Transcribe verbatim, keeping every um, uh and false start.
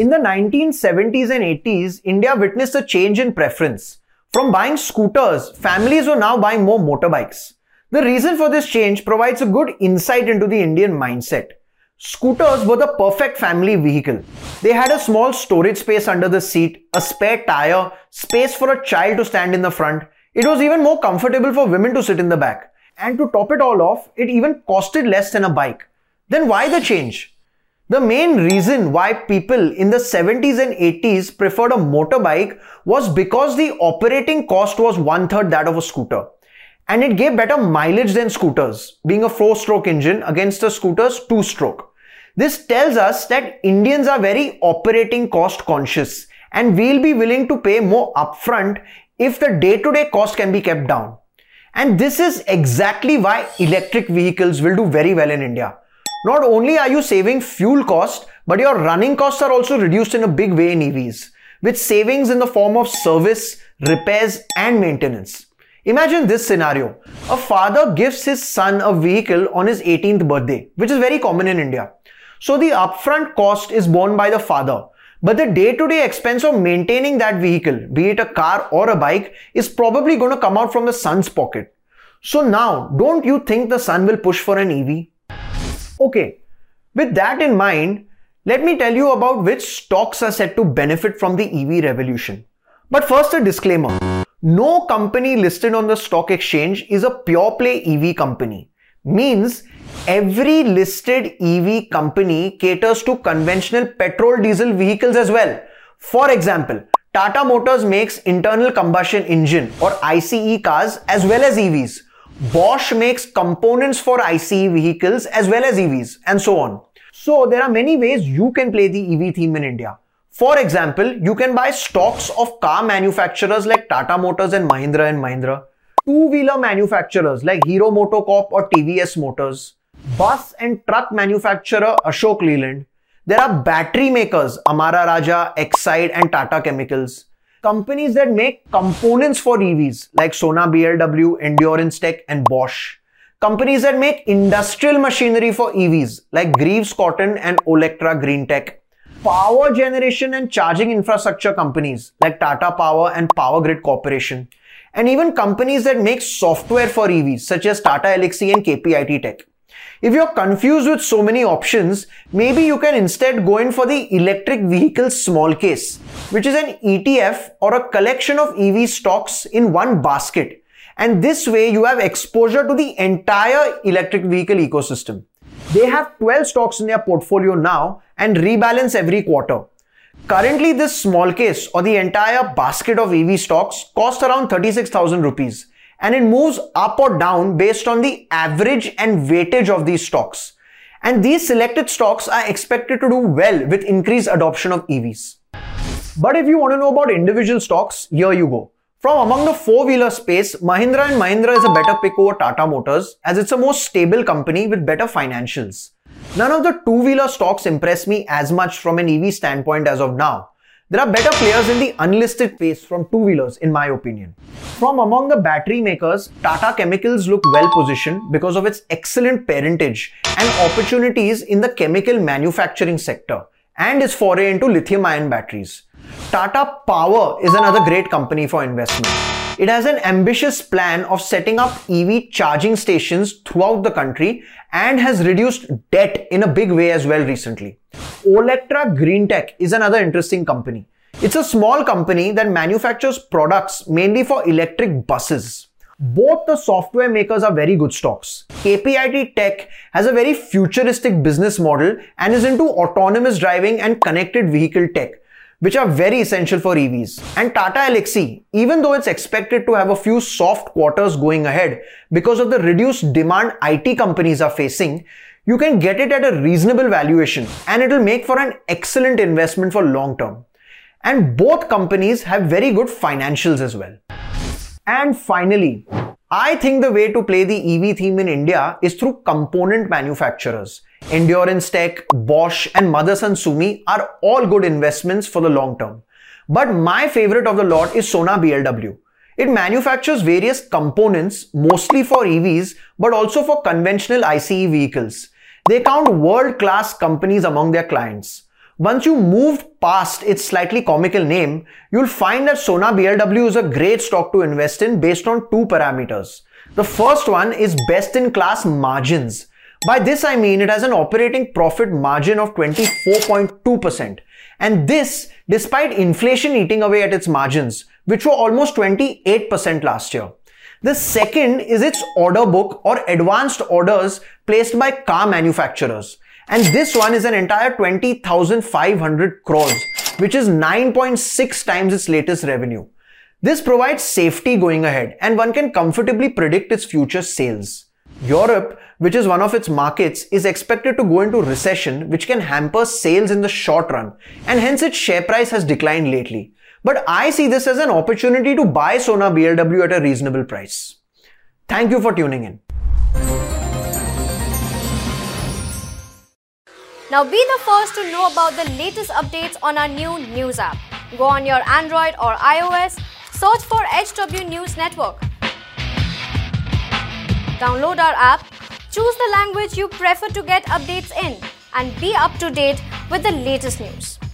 In the nineteen seventies and eighties, India witnessed a change in preference. From buying scooters, families were now buying more motorbikes. The reason for this change provides a good insight into the Indian mindset. Scooters were the perfect family vehicle. They had a small storage space under the seat, a spare tire, space for a child to stand in the front. It was even more comfortable for women to sit in the back. And to top it all off, it even costed less than a bike. Then why the change? The main reason why people in the seventies and eighties preferred a motorbike was because the operating cost was one-third that of a scooter. And it gave better mileage than scooters, being a four-stroke engine against a scooter's two-stroke. This tells us that Indians are very operating cost conscious and we'll be willing to pay more upfront if the day-to-day cost can be kept down. And this is exactly why electric vehicles will do very well in India. Not only are you saving fuel cost, but your running costs are also reduced in a big way in E Vs, with savings in the form of service, repairs and maintenance. Imagine this scenario. A father gives his son a vehicle on his eighteenth birthday, which is very common in India. So the upfront cost is borne by the father, but the day-to-day expense of maintaining that vehicle, be it a car or a bike, is probably going to come out from the son's pocket. So now, don't you think the son will push for an E V? Okay, with that in mind, let me tell you about which stocks are set to benefit from the E V revolution. But first, a disclaimer. No company listed on the stock exchange is a pure play E V company. Means every listed E V company caters to conventional petrol diesel vehicles as well. For example, Tata Motors makes internal combustion engine or ICE cars as well as E Vs. Bosch makes components for ICE vehicles as well as E Vs, and so on. So there are many ways you can play the E V theme in India. For example, you can buy stocks of car manufacturers like Tata Motors and Mahindra and Mahindra, two-wheeler manufacturers like Hero Motocorp or T V S Motors, bus and truck manufacturer Ashok Leyland. There are battery makers Amara Raja, Exide and Tata Chemicals. Companies that make components for E Vs like Sona B L W, Endurance Tech and Bosch. Companies that make industrial machinery for E Vs like Greaves Cotton and Olectra Green Tech. Power generation and charging infrastructure companies like Tata Power and Power Grid Corporation. And even companies that make software for E Vs such as Tata Elxsi and K P I T Tech. If you're confused with so many options, maybe you can instead go in for the Electric Vehicle Small Case, which is an E T F or a collection of E V stocks in one basket. And this way you have exposure to the entire electric vehicle ecosystem. They have twelve stocks in their portfolio now and rebalance every quarter. Currently, this small case or the entire basket of E V stocks costs around thirty-six thousand rupees. And it moves up or down based on the average and weightage of these stocks. And these selected stocks are expected to do well with increased adoption of E Vs. But if you want to know about individual stocks, here you go. From among the four-wheeler space, Mahindra and Mahindra is a better pick over Tata Motors as it's a more stable company with better financials. None of the two-wheeler stocks impress me as much from an E V standpoint as of now. There are better players in the unlisted space from two-wheelers in my opinion. From among the battery makers, Tata Chemicals look well positioned because of its excellent parentage and opportunities in the chemical manufacturing sector and its foray into lithium-ion batteries. Tata Power is another great company for investment. It has an ambitious plan of setting up E V charging stations throughout the country and has reduced debt in a big way as well recently. Olectra Green Tech is another interesting company. It's a small company that manufactures products mainly for electric buses. Both the software makers are very good stocks. K P I T Tech has a very futuristic business model and is into autonomous driving and connected vehicle tech, which are very essential for E Vs. And Tata Elxsi, even though it's expected to have a few soft quarters going ahead because of the reduced demand I T companies are facing, you can get it at a reasonable valuation and it'll make for an excellent investment for long term. And both companies have very good financials as well. And finally, I think the way to play the E V theme in India is through component manufacturers. Endurance Tech, Bosch and Motherson Sumi are all good investments for the long term. But my favorite of the lot is Sona B L W. It manufactures various components, mostly for E Vs, but also for conventional ICE vehicles. They count world-class companies among their clients. Once you move past its slightly comical name, you'll find that Sona B L W is a great stock to invest in based on two parameters. The first one is best-in-class margins. By this I mean it has an operating profit margin of twenty-four point two percent. And this despite inflation eating away at its margins, which were almost twenty-eight percent last year. The second is its order book or advanced orders placed by car manufacturers. And this one is an entire twenty thousand five hundred crores, which is nine point six times its latest revenue. This provides safety going ahead, and one can comfortably predict its future sales. Europe, which is one of its markets, is expected to go into recession, which can hamper sales in the short run, and hence its share price has declined lately. But I see this as an opportunity to buy Sona B L W at a reasonable price. Thank you for tuning in. Now be the first to know about the latest updates on our new news app. Go on your Android or iOS, search for H W News Network. Download our app, choose the language you prefer to get updates in, and be up to date with the latest news.